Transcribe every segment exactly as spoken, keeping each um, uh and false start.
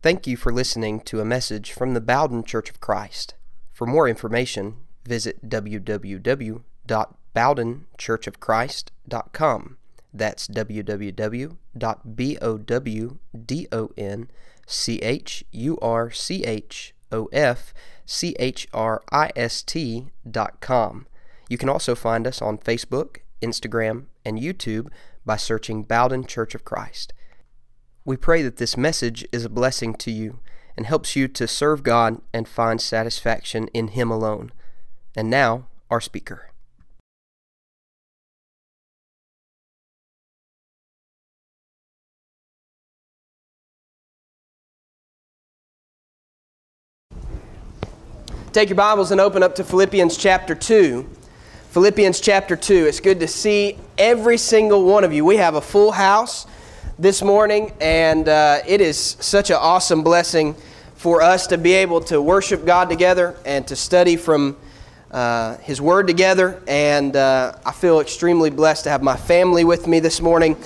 Thank you for listening to a message from the Bowden Church of Christ. For more information, visit w w w dot bowden church of christ dot com. That's w w w dot bowden church of christ dot com. You can also find us on Facebook, Instagram, and YouTube by searching Bowden Church of Christ. We pray that this message is a blessing to you and helps you to serve God and find satisfaction in Him alone. And now, our speaker. Take your Bibles and open up to Philippians chapter two. Philippians chapter two. It's good to see every single one of you. We have a full house this morning, and uh, it is such an awesome blessing for us to be able to worship God together and to study from uh, His Word together, and uh, I feel extremely blessed to have my family with me this morning.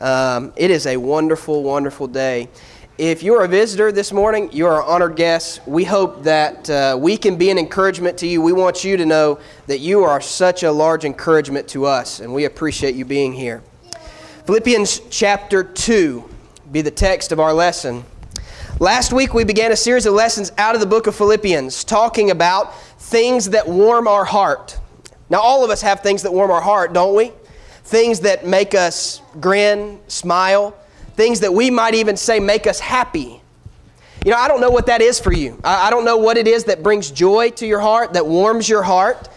Um, it is a wonderful, wonderful day. If you're a visitor this morning, you're our honored guest. We hope that uh, we can be an encouragement to you. We want you to know that you are such a large encouragement to us, and we appreciate you being here. Philippians chapter two be the text of our lesson. Last week we began a series of lessons out of the book of Philippians talking about things that warm our heart. Now all of us have things that warm our heart, don't we? Things that make us grin, smile, things that we might even say make us happy. You know, I don't know what that is for you. I don't know what it is that brings joy to your heart, that warms your heart.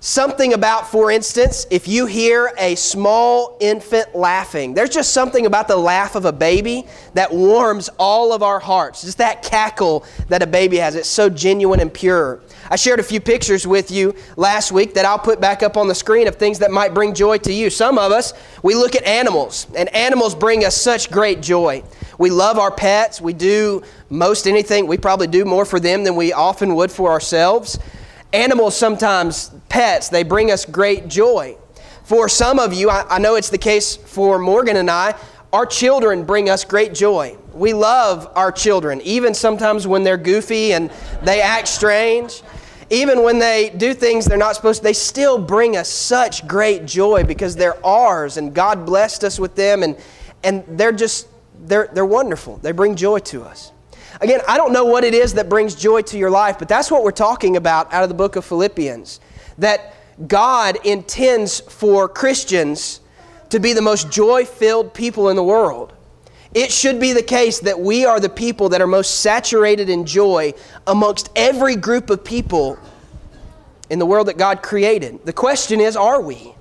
Something about, for instance, if you hear a small infant laughing, there's just something about the laugh of a baby that warms all of our hearts. Just that cackle that a baby has. It's so genuine and pure. I shared a few pictures with you last week that I'll put back up on the screen of things that might bring joy to you. Some of us, we look at animals, and animals bring us such great joy. We love our pets. We do most anything. We probably do more for them than we often would for ourselves. Animals, sometimes pets, they bring us great joy. For some of you, I, I know it's the case for Morgan and I, our children bring us great joy. We love our children, even sometimes when they're goofy and they act strange. Even when they do things they're not supposed to, they still bring us such great joy because they're ours and God blessed us with them, and, and they're just, they're, they're wonderful. They bring joy to us. Again, I don't know what it is that brings joy to your life, but that's what we're talking about out of the book of Philippians, that God intends for Christians to be the most joy-filled people in the world. It should be the case that we are the people that are most saturated in joy amongst every group of people in the world that God created. The question is, are we?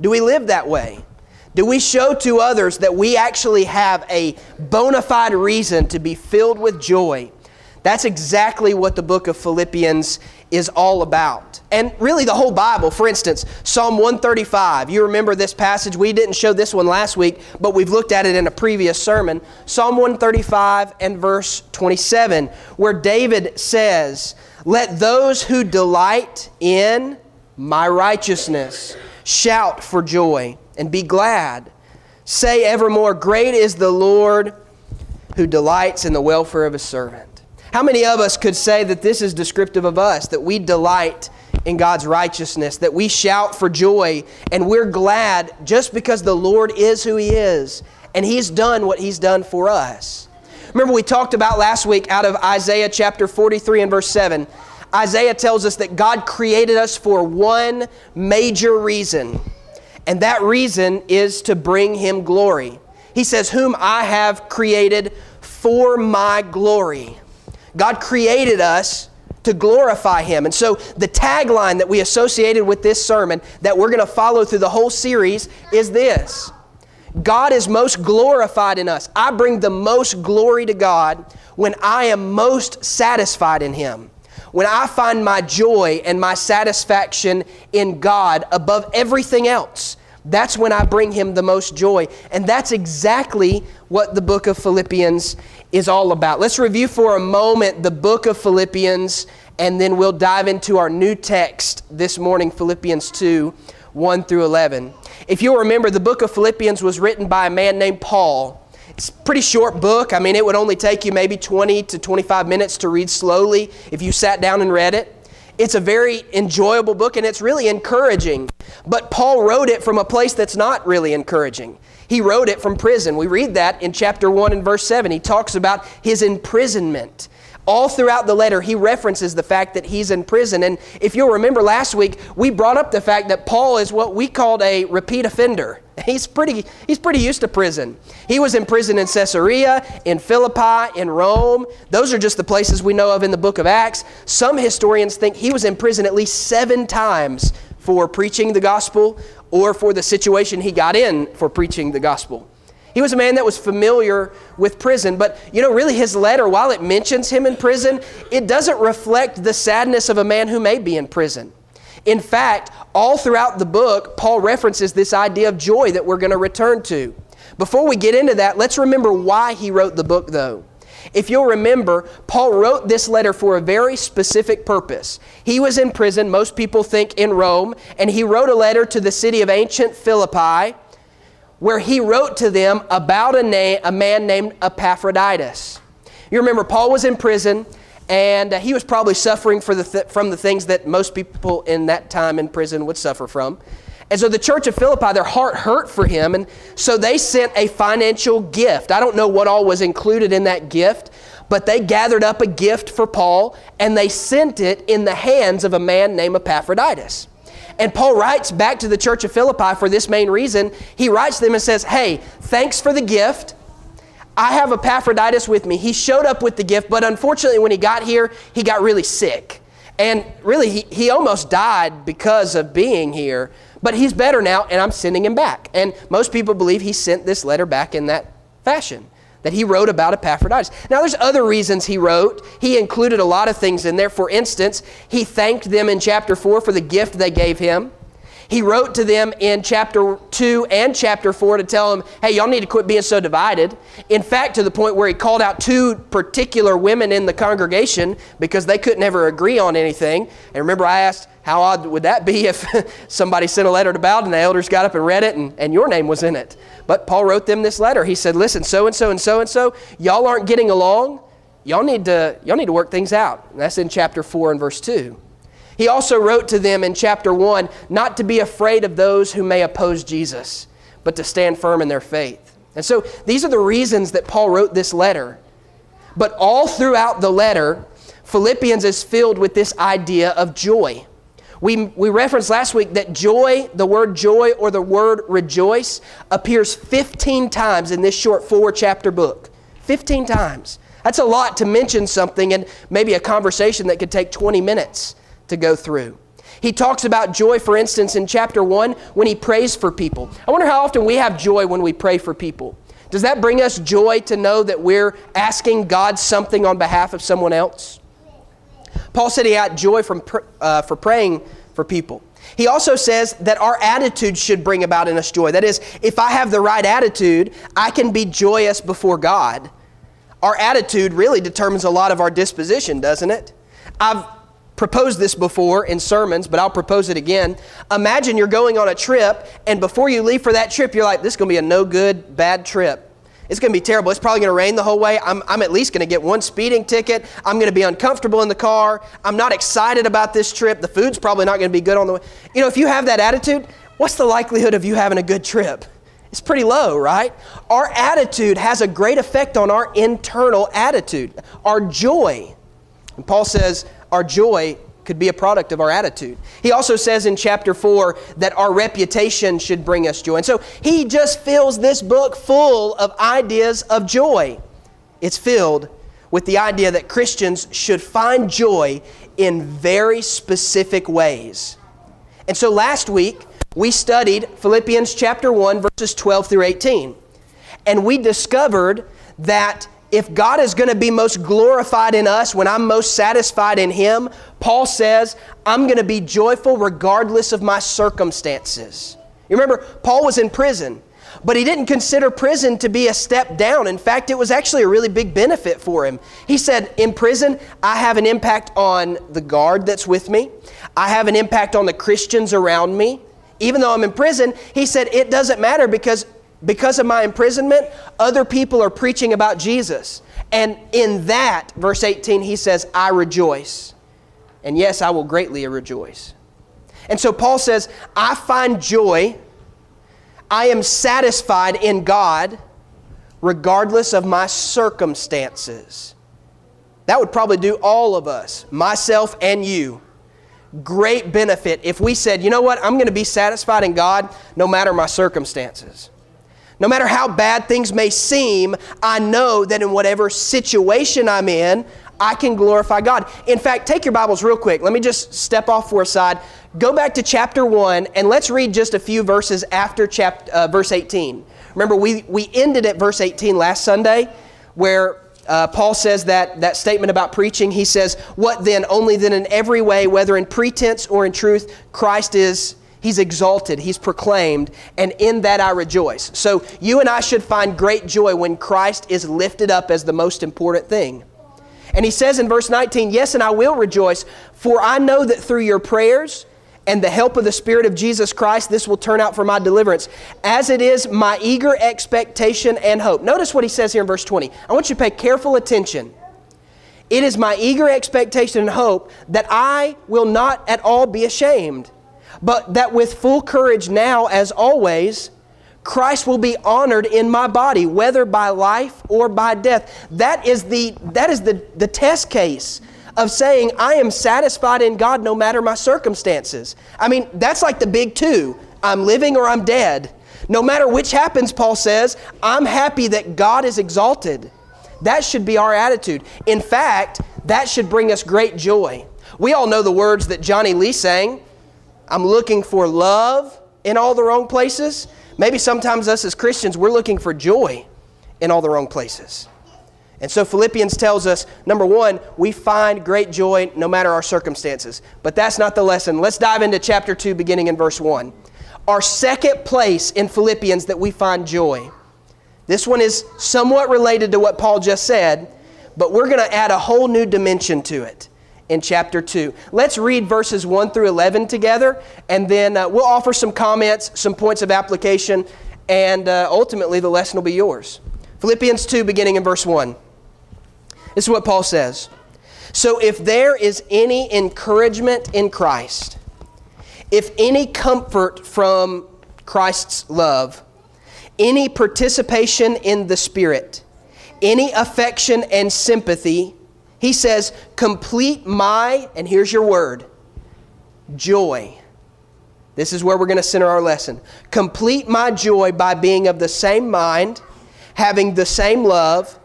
Do we live that way? Do we show to others that we actually have a bona fide reason to be filled with joy? That's exactly what the book of Philippians is all about. And really the whole Bible. For instance, Psalm one thirty-five. You remember this passage. We didn't show this one last week, but we've looked at it in a previous sermon. Psalm one thirty-five and verse twenty-seven, where David says, "Let those who delight in my righteousness shout for joy and be glad. Say evermore, great is the Lord who delights in the welfare of His servant." How many of us could say that this is descriptive of us, that we delight in God's righteousness, that we shout for joy, and we're glad just because the Lord is who He is, and He's done what He's done for us? Remember we talked about last week out of Isaiah chapter forty-three and verse seven. Isaiah tells us that God created us for one major reason. And that reason is to bring Him glory. He says, "Whom I have created for my glory." God created us to glorify Him. And so the tagline that we associated with this sermon that we're going to follow through the whole series is this: God is most glorified in us. I bring the most glory to God when I am most satisfied in Him. When I find my joy and my satisfaction in God above everything else, that's when I bring Him the most joy. And that's exactly what the book of Philippians is all about. Let's review for a moment the book of Philippians, and then we'll dive into our new text this morning, Philippians two, one through eleven. If you'll remember, the book of Philippians was written by a man named Paul. It's a pretty short book. I mean, it would only take you maybe twenty to twenty-five minutes to read slowly if you sat down and read it. It's a very enjoyable book, and it's really encouraging. But Paul wrote it from a place that's not really encouraging. He wrote it from prison. We read that in chapter one and verse seven. He talks about his imprisonment. All throughout the letter, he references the fact that he's in prison. And if you'll remember last week, we brought up the fact that Paul is what we called a repeat offender. He's pretty, he's pretty used to prison. He was in prison in Caesarea, in Philippi, in Rome. Those are just the places we know of in the book of Acts. Some historians think he was in prison at least seven times for preaching the gospel or for the situation he got in for preaching the gospel. He was a man that was familiar with prison. But, you know, really his letter, while it mentions him in prison, it doesn't reflect the sadness of a man who may be in prison. In fact, all throughout the book, Paul references this idea of joy that we're going to return to. Before we get into that, let's remember why he wrote the book, though. If you'll remember, Paul wrote this letter for a very specific purpose. He was in prison, most people think in Rome, and he wrote a letter to the city of ancient Philippi, where he wrote to them about a, na a man named Epaphroditus. You remember, Paul was in prison, and he was probably suffering for the th from the things that most people in that time in prison would suffer from. And so the church of Philippi, their heart hurt for him, and so they sent a financial gift. I don't know what all was included in that gift, but they gathered up a gift for Paul, and they sent it in the hands of a man named Epaphroditus. And Paul writes back to the church of Philippi for this main reason. He writes them and says, hey, thanks for the gift. I have Epaphroditus with me. He showed up with the gift, but unfortunately when he got here, he got really sick. And really, he, he almost died because of being here. But he's better now, and I'm sending him back. And most people believe he sent this letter back in that fashion, that he wrote about Epaphroditus. Now, there's other reasons he wrote. He included a lot of things in there. For instance, he thanked them in chapter four for the gift they gave him. He wrote to them in chapter two and chapter four to tell them, hey, y'all need to quit being so divided. In fact, to the point where he called out two particular women in the congregation because they couldn't ever agree on anything. And remember, I asked, how odd would that be if somebody sent a letter to Bowden and the elders got up and read it and, and your name was in it? But Paul wrote them this letter. He said, listen, so-and-so and so-and-so, y'all aren't getting along. Y'all need to, y'all need to work things out. And that's in chapter four and verse two. He also wrote to them in chapter one not to be afraid of those who may oppose Jesus, but to stand firm in their faith. And so these are the reasons that Paul wrote this letter. But all throughout the letter, Philippians is filled with this idea of joy. We, we referenced last week that joy, the word joy or the word rejoice, appears fifteen times in this short four-chapter book. fifteen times. That's a lot to mention something and maybe a conversation that could take twenty minutes to go through. He talks about joy, for instance, in chapter one when he prays for people. I wonder how often we have joy when we pray for people. Does that bring us joy to know that we're asking God something on behalf of someone else? Paul said he had joy from, uh, for praying for people. He also says that our attitude should bring about in us joy. That is, if I have the right attitude, I can be joyous before God. Our attitude really determines a lot of our disposition, doesn't it? I've proposed this before in sermons, but I'll propose it again. Imagine you're going on a trip, and before you leave for that trip, you're like, this is going to be a no-good, bad trip. It's going to be terrible. It's probably going to rain the whole way. I'm, I'm at least going to get one speeding ticket. I'm going to be uncomfortable in the car. I'm not excited about this trip. The food's probably not going to be good on the way. You know, if you have that attitude, what's the likelihood of you having a good trip? It's pretty low, right? Our attitude has a great effect on our internal attitude, our joy. And Paul says our joy could be a product of our attitude. He also says in chapter four that our reputation should bring us joy. And so he just fills this book full of ideas of joy. It's filled with the idea that Christians should find joy in very specific ways. And so last week we studied Philippians chapter one verses twelve through eighteen. And we discovered that if God is going to be most glorified in us, when I'm most satisfied in Him, Paul says, I'm going to be joyful regardless of my circumstances. You remember, Paul was in prison, but he didn't consider prison to be a step down. In fact, it was actually a really big benefit for him. He said, in prison, I have an impact on the guard that's with me. I have an impact on the Christians around me. Even though I'm in prison, he said, it doesn't matter because Because of my imprisonment, other people are preaching about Jesus. And in that, verse eighteen, he says, I rejoice. And yes, I will greatly rejoice. And so Paul says, I find joy. I am satisfied in God regardless of my circumstances. That would probably do all of us, myself and you, great benefit if we said, you know what, I'm going to be satisfied in God no matter my circumstances. No matter how bad things may seem, I know that in whatever situation I'm in, I can glorify God. In fact, take your Bibles real quick. Let me just step off for a side. Go back to chapter one, and let's read just a few verses after chapter, uh, verse eighteen. Remember, we, we ended at verse eighteen last Sunday where uh, Paul says that, that statement about preaching. He says, what then? Only then in every way, whether in pretense or in truth, Christ is He's exalted, He's proclaimed, and in that I rejoice. So you and I should find great joy when Christ is lifted up as the most important thing. And he says in verse nineteen, yes, and I will rejoice, for I know that through your prayers and the help of the Spirit of Jesus Christ, this will turn out for my deliverance, as it is my eager expectation and hope. Notice what he says here in verse twenty. I want you to pay careful attention. It is my eager expectation and hope that I will not at all be ashamed, but that with full courage now, as always, Christ will be honored in my body, whether by life or by death. That is the, that is the, the test case of saying, I am satisfied in God no matter my circumstances. I mean, that's like the big two. I'm living or I'm dead. No matter which happens, Paul says, I'm happy that God is exalted. That should be our attitude. In fact, that should bring us great joy. We all know the words that Johnny Lee sang. I'm looking for love in all the wrong places. Maybe sometimes us as Christians, we're looking for joy in all the wrong places. And so Philippians tells us, number one, we find great joy no matter our circumstances. But that's not the lesson. Let's dive into chapter two, beginning in verse one. Our second place in Philippians that we find joy. This one is somewhat related to what Paul just said, but we're going to add a whole new dimension to it. In chapter two. Let's read verses one through eleven together, and then uh, we'll offer some comments, some points of application, and uh, ultimately the lesson will be yours. Philippians two, beginning in verse one. This is what Paul says. So if there is any encouragement in Christ, if any comfort from Christ's love, any participation in the Spirit, any affection and sympathy, he says, complete my, and here's your word, joy. This is where we're going to center our lesson. Complete my joy by being of the same mind, having the same love,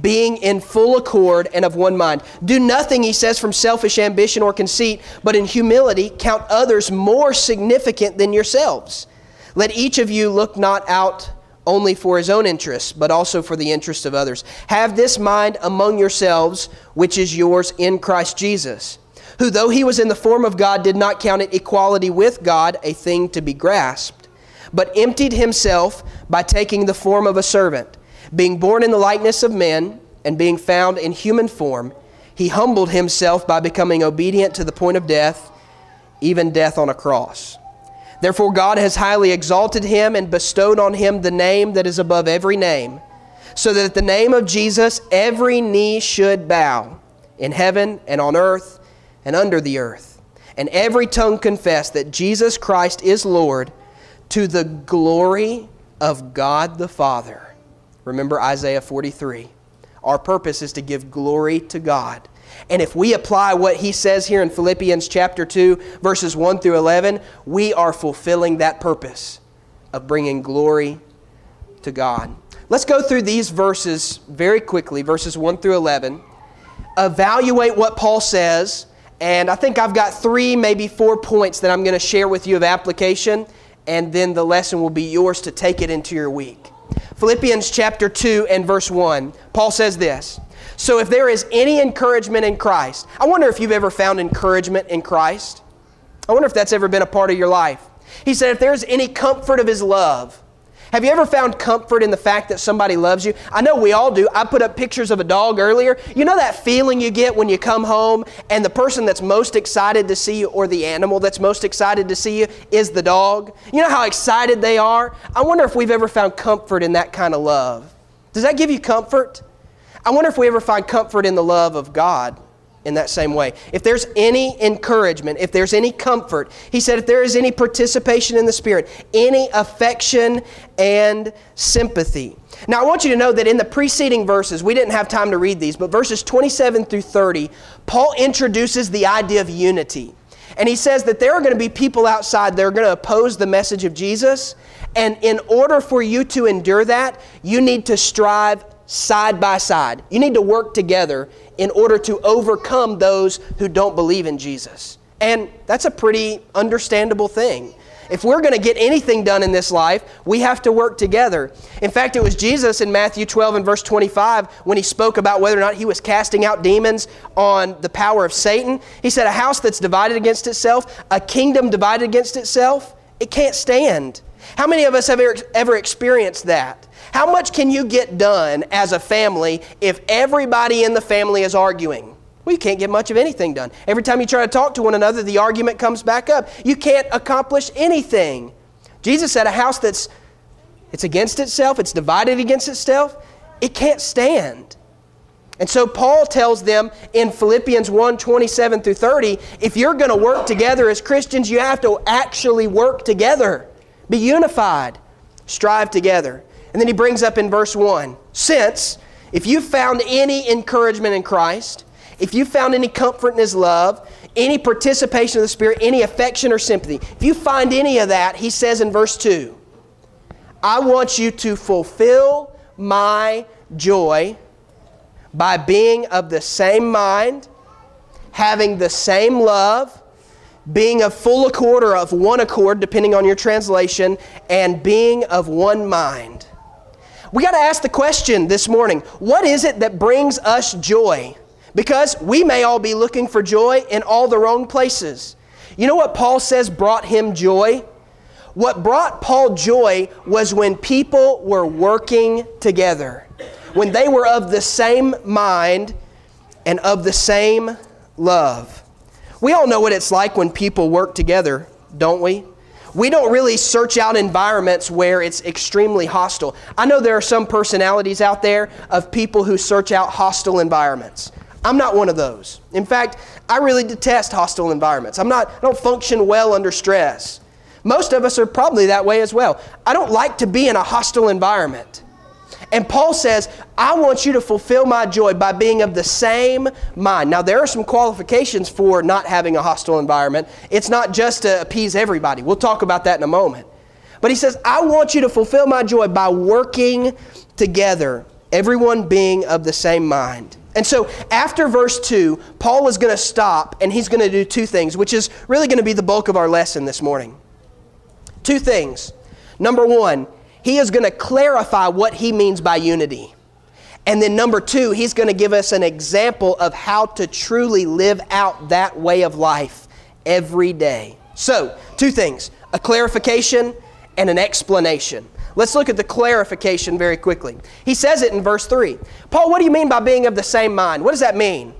being in full accord and of one mind. Do nothing, he says, from selfish ambition or conceit, but in humility count others more significant than yourselves. Let each of you look not out only for his own interests, but also for the interests of others. Have this mind among yourselves, which is yours in Christ Jesus, who though he was in the form of God, did not count it equality with God a thing to be grasped, but emptied himself by taking the form of a servant. Being born in the likeness of men, and being found in human form, he humbled himself by becoming obedient to the point of death, even death on a cross. Therefore God has highly exalted him and bestowed on him the name that is above every name, so that at the name of Jesus every knee should bow, in heaven and on earth and under the earth, and every tongue confess that Jesus Christ is Lord, to the glory of God the Father. Remember Isaiah forty-three. Our purpose is to give glory to God. And if we apply what he says here in Philippians chapter two, verses one through eleven, we are fulfilling that purpose of bringing glory to God. Let's go through these verses very quickly, verses one through eleven. Evaluate what Paul says, and I think I've got three, maybe four points that I'm going to share with you of application, and then the lesson will be yours to take it into your week. Philippians chapter two and verse one, Paul says this. So if there is any encouragement in Christ, I wonder if you've ever found encouragement in Christ. I wonder if that's ever been a part of your life. He said, if there's any comfort of his love, Have you ever found comfort in the fact that somebody loves you? I know we all do. I put up pictures of a dog earlier. You know that feeling you get when you come home and the person that's most excited to see you, or the animal that's most excited to see you, is the dog? You know how excited they are? I wonder if we've ever found comfort in that kind of love. Does that give you comfort? I wonder if we ever find comfort in the love of God in that same way. If there's any encouragement, if there's any comfort, he said if there is any participation in the Spirit, any affection and sympathy. Now I want you to know that in the preceding verses, we didn't have time to read these, but verses twenty-seven through thirty, Paul introduces the idea of unity. And he says that there are going to be people outside that are going to oppose the message of Jesus, and in order for you to endure that, you need to strive side by side. You need to work together in order to overcome those who don't believe in Jesus. And that's a pretty understandable thing. If we're going to get anything done in this life, we have to work together. In fact, it was Jesus in Matthew twelve and verse twenty-five when he spoke about whether or not he was casting out demons on the power of Satan. He said, a house that's divided against itself, a kingdom divided against itself, it can't stand. How many of us have ever experienced that? How much can you get done as a family if everybody in the family is arguing? Well, you can't get much of anything done. Every time you try to talk to one another, the argument comes back up. You can't accomplish anything. Jesus said a house that's it's against itself, it's divided against itself, it can't stand. And so Paul tells them in Philippians one, twenty-seven through thirty, if you're going to work together as Christians, you have to actually work together. Be unified. Strive together. And then he brings up in verse one, since if you found any encouragement in Christ, if you found any comfort in His love, any participation of the Spirit, any affection or sympathy, if you find any of that, he says in verse two, I want you to fulfill my joy by being of the same mind, having the same love, being of full accord or of one accord, depending on your translation, and being of one mind. We got to ask the question this morning, what is it that brings us joy? Because we may all be looking for joy in all the wrong places. You know what Paul says brought him joy? What brought Paul joy was when people were working together, when they were of the same mind and of the same love. We all know what it's like when people work together, don't we? We don't really search out environments where it's extremely hostile. I know there are some personalities out there of people who search out hostile environments. I'm not one of those. In fact, I really detest hostile environments. I'm not, I don't function well under stress. Most of us are probably that way as well. I don't like to be in a hostile environment. And Paul says, I want you to fulfill my joy by being of the same mind. Now, there are some qualifications for not having a hostile environment. It's not just to appease everybody. We'll talk about that in a moment. But he says, I want you to fulfill my joy by working together, everyone being of the same mind. And so after verse two, Paul is going to stop and he's going to do two things, which is really going to be the bulk of our lesson this morning. Two things. Number one, he is going to clarify what he means by unity. And then number two, he's going to give us an example of how to truly live out that way of life every day. So, two things, a clarification and an explanation. Let's look at the clarification very quickly. He says it in verse three. Paul, what do you mean by being of the same mind? What does that mean?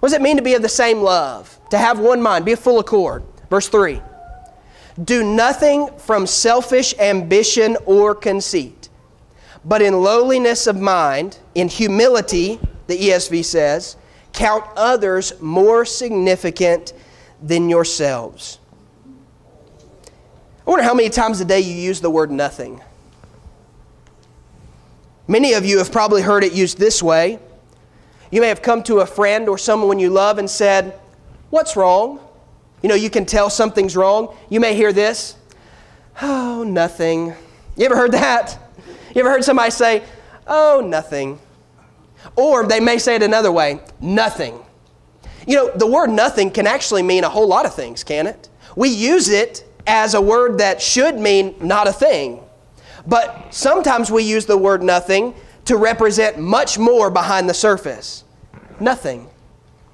What does it mean to be of the same love? To have one mind, be of full accord. Verse three. Do nothing from selfish ambition or conceit, but in lowliness of mind, in humility, the E S V says, count others more significant than yourselves. I wonder how many times a day you use the word nothing. Many of you have probably heard it used this way. You may have come to a friend or someone you love and said, what's wrong? You know, you can tell something's wrong. You may hear this, oh, nothing. You ever heard that? You ever heard somebody say, oh, nothing? Or they may say it another way, nothing. You know, the word nothing can actually mean a whole lot of things, can it? We use it as a word that should mean not a thing. But sometimes we use the word nothing to represent much more behind the surface. Nothing.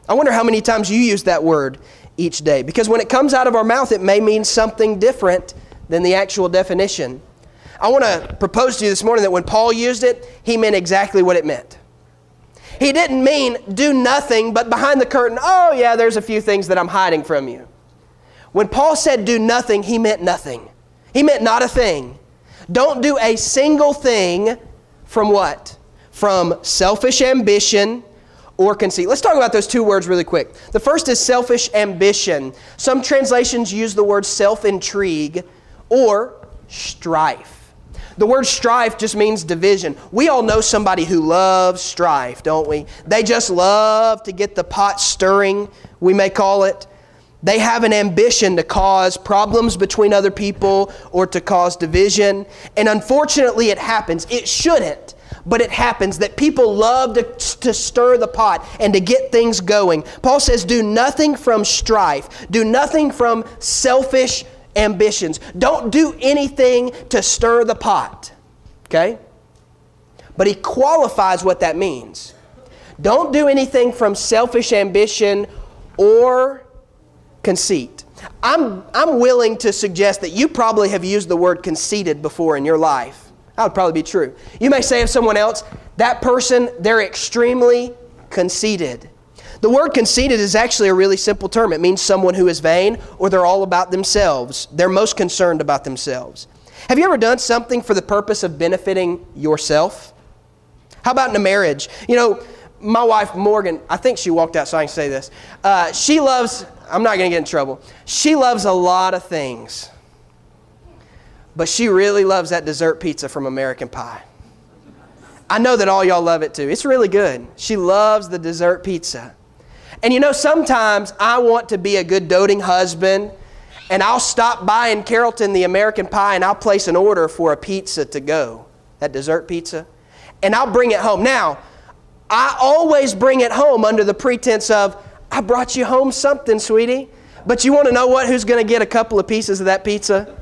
I wonder how many times you use that word each day, because when it comes out of our mouth, it may mean something different than the actual definition. I want to propose to you this morning that when Paul used it, he meant exactly what it meant. He didn't mean do nothing, but behind the curtain, oh yeah, there's a few things that I'm hiding from you. When Paul said do nothing, he meant nothing. He meant not a thing. Don't do a single thing from what? From selfish ambition or conceit. Let's talk about those two words really quick. The first is selfish ambition. Some translations use the word self-intrigue or strife. The word strife just means division. We all know somebody who loves strife, don't we? They just love to get the pot stirring, we may call it. They have an ambition to cause problems between other people or to cause division. And unfortunately, it happens. It shouldn't, but it happens that people love to, to stir the pot and to get things going. Paul says, do nothing from strife. Do nothing from selfish ambitions. Don't do anything to stir the pot. Okay? But he qualifies what that means. Don't do anything from selfish ambition or conceit. I'm, I'm willing to suggest that you probably have used the word conceited before in your life. That would probably be true. You may say of someone else, that person, they're extremely conceited. The word conceited is actually a really simple term. It means someone who is vain or they're all about themselves. They're most concerned about themselves. Have you ever done something for the purpose of benefiting yourself? How about in a marriage? You know, my wife, Morgan, I think she walked out so I can say this. Uh, she loves, I'm not going to get in trouble. She loves a lot of things. But she really loves that dessert pizza from American Pie. I know that all y'all love it too. It's really good. She loves the dessert pizza. And you know, sometimes I want to be a good doting husband, and I'll stop by in Carrollton, the American Pie, and I'll place an order for a pizza to go, that dessert pizza, and I'll bring it home. Now, I always bring it home under the pretense of, I brought you home something, sweetie. But you want to know what? Who's going to get a couple of pieces of that pizza?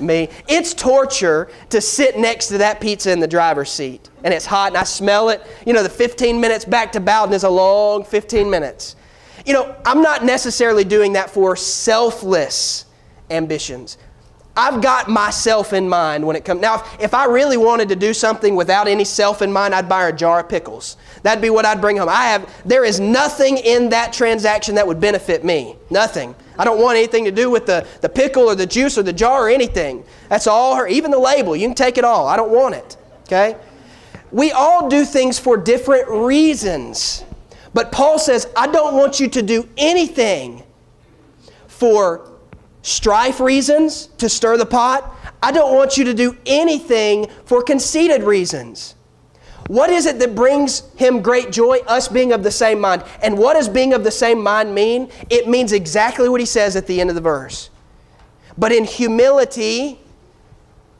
Me. It's torture to sit next to that pizza in the driver's seat. And it's hot and I smell it. You know, the fifteen minutes back to Bowden is a long fifteen minutes. You know, I'm not necessarily doing that for selfless ambitions. I've got myself in mind when it comes. Now, if, if I really wanted to do something without any self in mind, I'd buy her a jar of pickles. That'd be what I'd bring home. I have, there is nothing in that transaction that would benefit me. Nothing. I don't want anything to do with the, the pickle or the juice or the jar or anything. That's all her, even the label. You can take it all. I don't want it. Okay? We all do things for different reasons. But Paul says, I don't want you to do anything for strife reasons to stir the pot. I don't want you to do anything for conceited reasons. What is it that brings him great joy? Us being of the same mind. And what does being of the same mind mean? It means exactly what he says at the end of the verse. But in humility,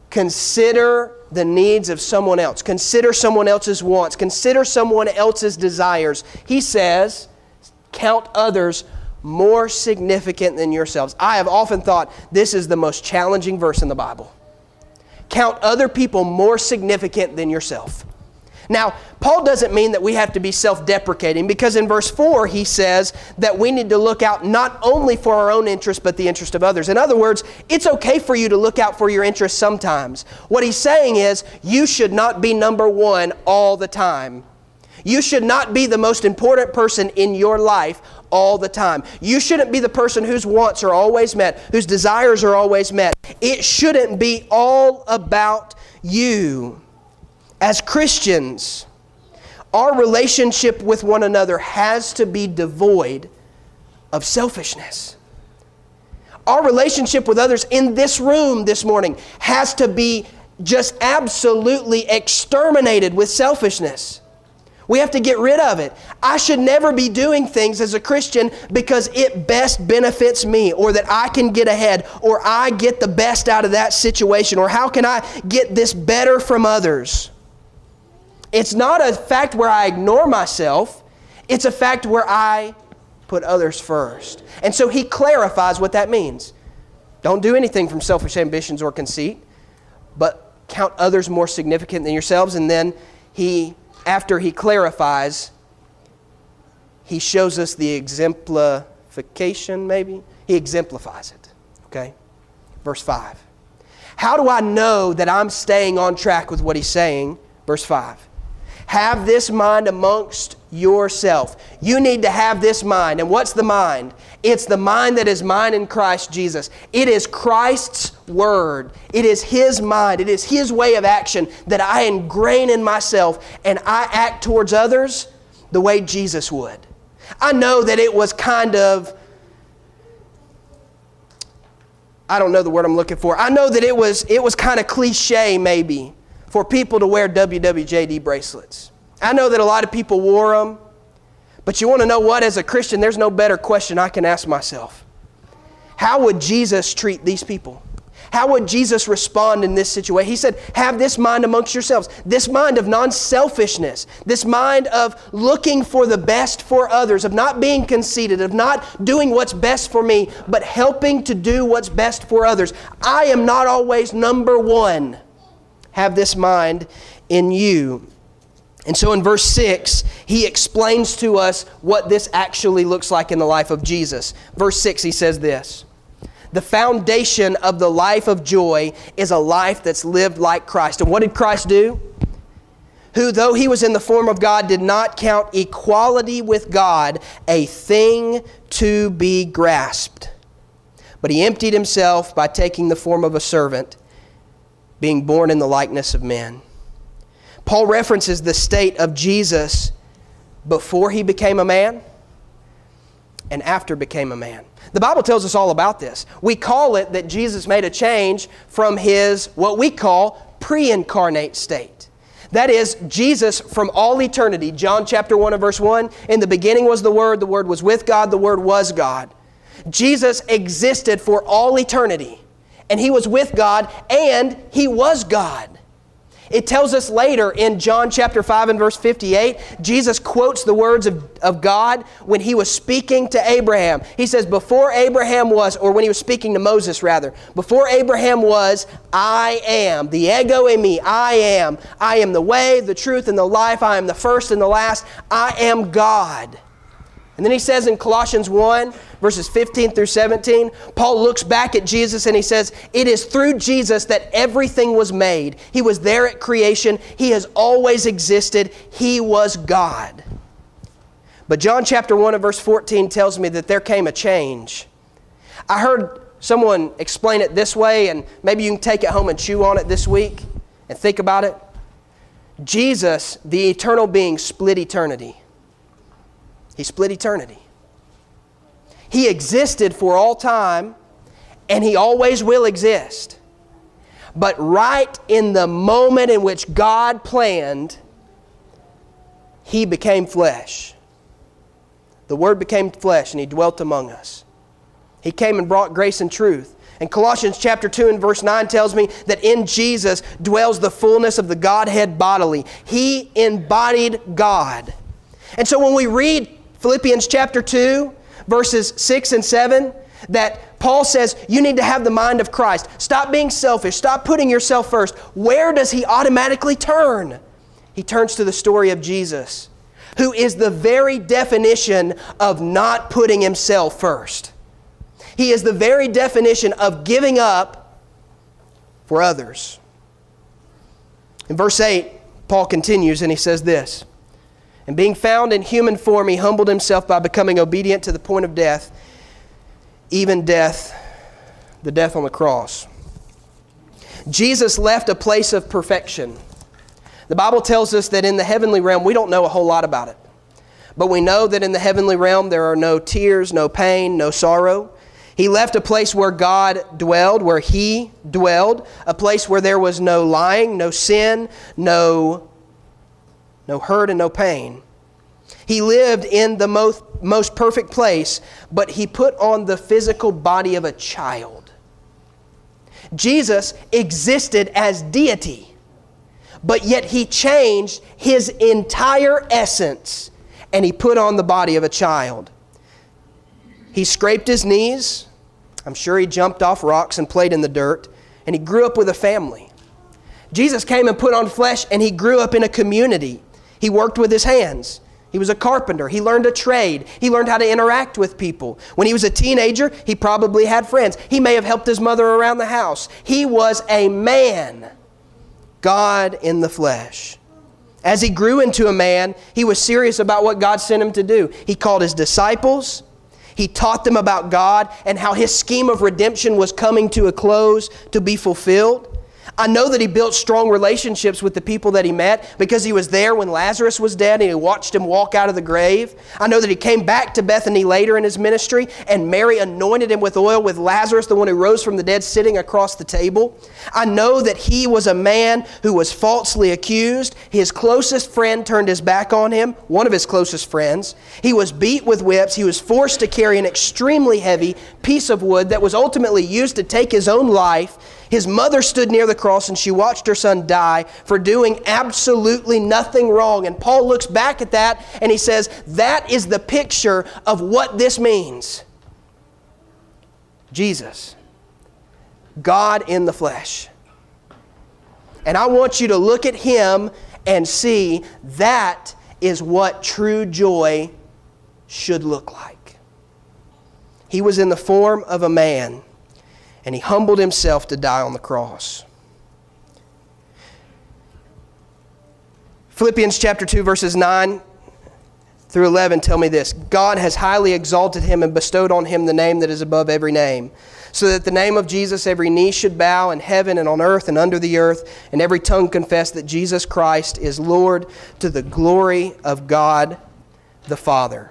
consider the needs of someone else. Consider someone else's wants. Consider someone else's desires. He says, count others more significant than yourselves. I have often thought this is the most challenging verse in the Bible. Count other people more significant than yourself. Now, Paul doesn't mean that we have to be self-deprecating, because in verse four he says that we need to look out not only for our own interest, but the interest of others. In other words, it's okay for you to look out for your interests sometimes. What he's saying is you should not be number one all the time. You should not be the most important person in your life all the time. You shouldn't be the person whose wants are always met, whose desires are always met. It shouldn't be all about you. As Christians, our relationship with one another has to be devoid of selfishness. Our relationship with others in this room this morning has to be just absolutely exterminated with selfishness. We have to get rid of it. I should never be doing things as a Christian because it best benefits me, or that I can get ahead, or I get the best out of that situation, or how can I get this better from others? It's not a fact where I ignore myself. It's a fact where I put others first. And so he clarifies what that means. Don't do anything from selfish ambitions or conceit, but count others more significant than yourselves. And then he, after he clarifies, he shows us the exemplification, maybe. He exemplifies it, okay? Verse five. How do I know that I'm staying on track with what he's saying? Verse five. Have this mind amongst yourself. You need to have this mind. And what's the mind? It's the mind that is mine in Christ Jesus. It is Christ's word. It is his mind. It is his way of action that I ingrain in myself, and I act towards others the way Jesus would. I know that it was kind of, I don't know the word I'm looking for. I know that it was, it was kind of cliche maybe for people to wear W W J D bracelets. I know that a lot of people wore them, but you want to know what? As a Christian, there's no better question I can ask myself. How would Jesus treat these people? How would Jesus respond in this situation? He said, have this mind amongst yourselves, this mind of non-selfishness, this mind of looking for the best for others, of not being conceited, of not doing what's best for me, but helping to do what's best for others. I am not always number one. Have this mind in you. And so in verse six, he explains to us what this actually looks like in the life of Jesus. Verse six, he says this, the foundation of the life of joy is a life that's lived like Christ. And what did Christ do? Who, though he was in the form of God, did not count equality with God a thing to be grasped. But he emptied himself by taking the form of a servant, being born in the likeness of men. Paul references the state of Jesus before he became a man and after became a man. The Bible tells us all about this. We call it that Jesus made a change from his, what we call, pre-incarnate state. That is, Jesus from all eternity. John chapter one and verse one, in the beginning was the Word, the Word was with God, the Word was God. Jesus existed for all eternity, and he was with God, and he was God. It tells us later in John chapter five and verse fifty-eight, Jesus quotes the words of, of God when he was speaking to Abraham. He says, before Abraham was, or when he was speaking to Moses rather, before Abraham was, I am, the ego in me, I am. I am the way, the truth, and the life. I am the first and the last. I am God. And then he says in Colossians one, verses fifteen through seventeen, Paul looks back at Jesus and he says, it is through Jesus that everything was made. He was there at creation. He has always existed. He was God. But John chapter one and verse fourteen tells me that there came a change. I heard someone explain it this way, and maybe you can take it home and chew on it this week and think about it. Jesus, the eternal being, split eternity. He split eternity. He existed for all time, and he always will exist. But right in the moment in which God planned, he became flesh. The Word became flesh, and he dwelt among us. He came and brought grace and truth. And Colossians chapter two and verse nine tells me that in Jesus dwells the fullness of the Godhead bodily. He embodied God. And so when we read Philippians chapter two, verses six and seven, that Paul says you need to have the mind of Christ. Stop being selfish. Stop putting yourself first. Where does he automatically turn? He turns to the story of Jesus, who is the very definition of not putting himself first. He is the very definition of giving up for others. In verse eight, Paul continues and he says this, and being found in human form, he humbled himself by becoming obedient to the point of death, even death, the death on the cross. Jesus left a place of perfection. The Bible tells us that in the heavenly realm, we don't know a whole lot about it. But we know that in the heavenly realm, there are no tears, no pain, no sorrow. He left a place where God dwelled, where he dwelled, a place where there was no lying, no sin, no No hurt and no pain. He lived in the most, most perfect place, but he put on the physical body of a child. Jesus existed as deity, but yet he changed his entire essence, and he put on the body of a child. He scraped his knees. I'm sure he jumped off rocks and played in the dirt, and he grew up with a family. Jesus came and put on flesh, and he grew up in a community. He worked with his hands. He was a carpenter. He learned a trade. He learned how to interact with people. When he was a teenager, he probably had friends. He may have helped his mother around the house. He was a man, God in the flesh. As he grew into a man, he was serious about what God sent him to do. He called his disciples. He taught them about God and how his scheme of redemption was coming to a close to be fulfilled. I know that he built strong relationships with the people that he met because he was there when Lazarus was dead and he watched him walk out of the grave. I know that he came back to Bethany later in his ministry and Mary anointed him with oil with Lazarus, the one who rose from the dead, sitting across the table. I know that he was a man who was falsely accused. His closest friend turned his back on him, one of his closest friends. He was beat with whips. He was forced to carry an extremely heavy piece of wood that was ultimately used to take his own life. His mother stood near the cross and she watched her son die for doing absolutely nothing wrong. And Paul looks back at that and he says, that is the picture of what this means. Jesus, God in the flesh. And I want you to look at him and see that is what true joy should look like. He was in the form of a man. And he humbled himself to die on the cross. Philippians chapter two, verses nine through eleven tell me this. God has highly exalted him and bestowed on him the name that is above every name, so that the name of Jesus every knee should bow in heaven and on earth and under the earth, and every tongue confess that Jesus Christ is Lord, to the glory of God the Father.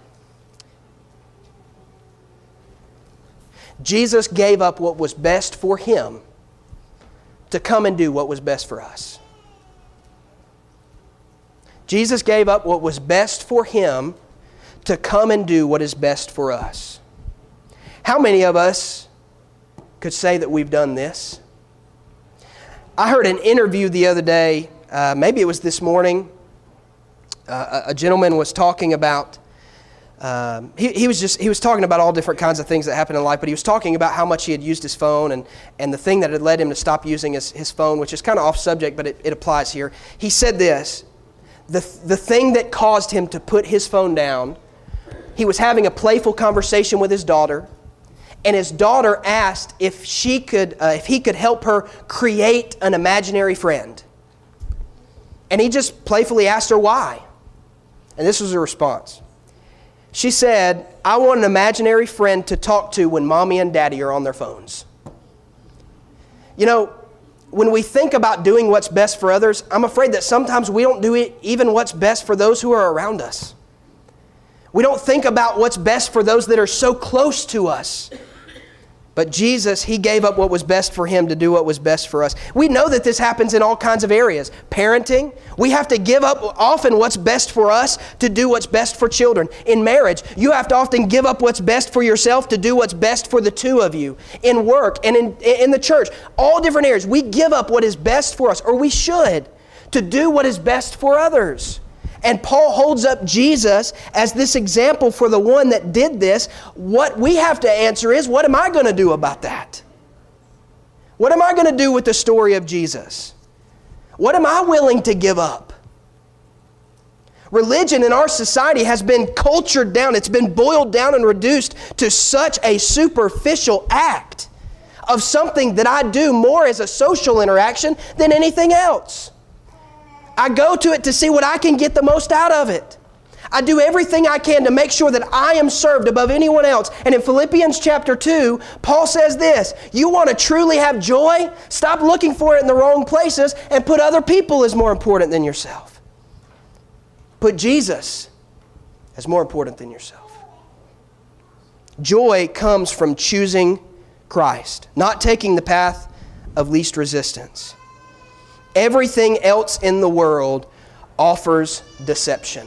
Jesus gave up what was best for him to come and do what was best for us. Jesus gave up what was best for him to come and do what is best for us. How many of us could say that we've done this? I heard an interview the other day, uh, maybe it was this morning. Uh, a, a gentleman was talking about Um, he, he was just he was talking about all different kinds of things that happen in life, but he was talking about how much he had used his phone and, and the thing that had led him to stop using his, his phone, which is kind of off subject, but it, it applies here. He said this, the, the thing that caused him to put his phone down, he was having a playful conversation with his daughter, and his daughter asked if she could uh, if he could help her create an imaginary friend. And he just playfully asked her why. And this was her response. She said, I want an imaginary friend to talk to when mommy and daddy are on their phones. You know, when we think about doing what's best for others, I'm afraid that sometimes we don't do it even what's best for those who are around us. We don't think about what's best for those that are so close to us. But Jesus, he gave up what was best for him to do what was best for us. We know that this happens in all kinds of areas. Parenting, we have to give up often what's best for us to do what's best for children. In marriage, you have to often give up what's best for yourself to do what's best for the two of you. In work and in, in the church, all different areas, we give up what is best for us, or we should, to do what is best for others. And Paul holds up Jesus as this example for the one that did this. What we have to answer is, what am I going to do about that? What am I going to do with the story of Jesus? What am I willing to give up? Religion in our society has been cultured down. It's been boiled down and reduced to such a superficial act of something that I do more as a social interaction than anything else. I go to it to see what I can get the most out of it. I do everything I can to make sure that I am served above anyone else. And in Philippians chapter two, Paul says this, you want to truly have joy? Stop looking for it in the wrong places and put other people as more important than yourself. Put Jesus as more important than yourself. Joy comes from choosing Christ, not taking the path of least resistance. Everything else in the world offers deception.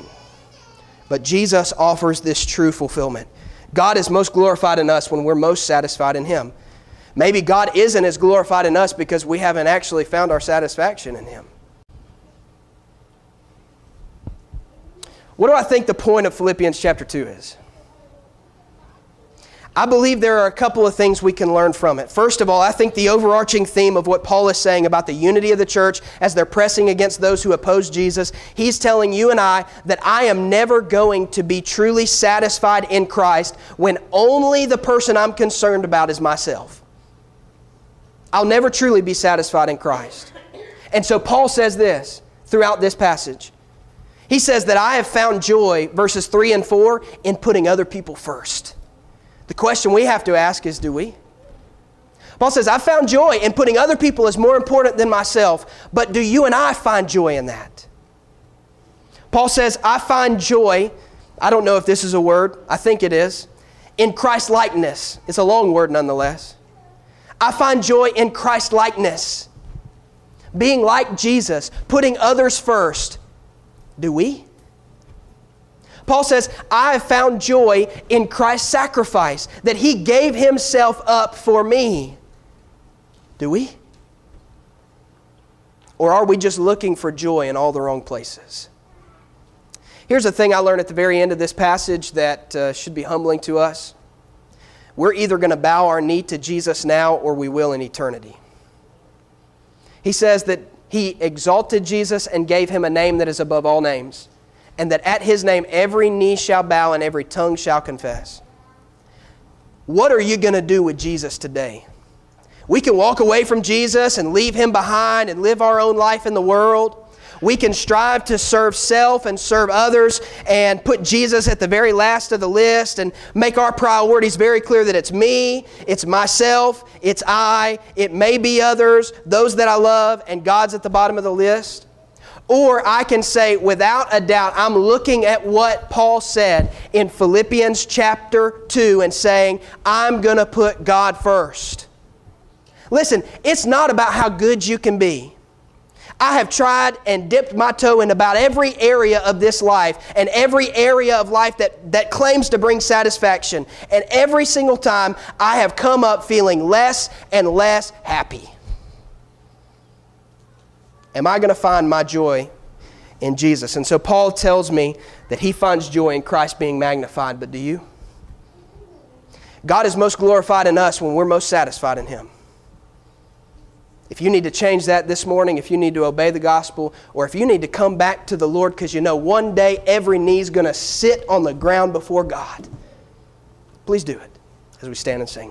But Jesus offers this true fulfillment. God is most glorified in us when we're most satisfied in him. Maybe God isn't as glorified in us because we haven't actually found our satisfaction in him. What do I think the point of Philippians chapter two is? I believe there are a couple of things we can learn from it. First of all, I think the overarching theme of what Paul is saying about the unity of the church as they're pressing against those who oppose Jesus, he's telling you and I that I am never going to be truly satisfied in Christ when only the person I'm concerned about is myself. I'll never truly be satisfied in Christ. And so Paul says this throughout this passage. He says that I have found joy, verses three and four, in putting other people first. The question we have to ask is, do we? Paul says, I found joy in putting other people as more important than myself, but do you and I find joy in that? Paul says, I find joy, I don't know if this is a word, I think it is, in Christ-likeness. It's a long word nonetheless. I find joy in Christ-likeness, being like Jesus, putting others first. Do we? Paul says, I have found joy in Christ's sacrifice, that He gave Himself up for me. Do we? Or are we just looking for joy in all the wrong places? Here's a thing I learned at the very end of this passage that uh, should be humbling to us. We're either going to bow our knee to Jesus now or we will in eternity. He says that He exalted Jesus and gave Him a name that is above all names, and that at His name every knee shall bow and every tongue shall confess. What are you going to do with Jesus today? We can walk away from Jesus and leave Him behind and live our own life in the world. We can strive to serve self and serve others and put Jesus at the very last of the list and make our priorities very clear that it's me, it's myself, it's I, it may be others, those that I love, and God's at the bottom of the list. Or I can say, without a doubt, I'm looking at what Paul said in Philippians chapter two and saying, I'm going to put God first. Listen, it's not about how good you can be. I have tried and dipped my toe in about every area of this life and every area of life that, that claims to bring satisfaction. And every single time, I have come up feeling less and less happy. Am I going to find my joy in Jesus? And so Paul tells me that he finds joy in Christ being magnified, but do you? God is most glorified in us when we're most satisfied in Him. If you need to change that this morning, if you need to obey the gospel, or if you need to come back to the Lord because you know one day every knee's going to sit on the ground before God, please do it as we stand and sing.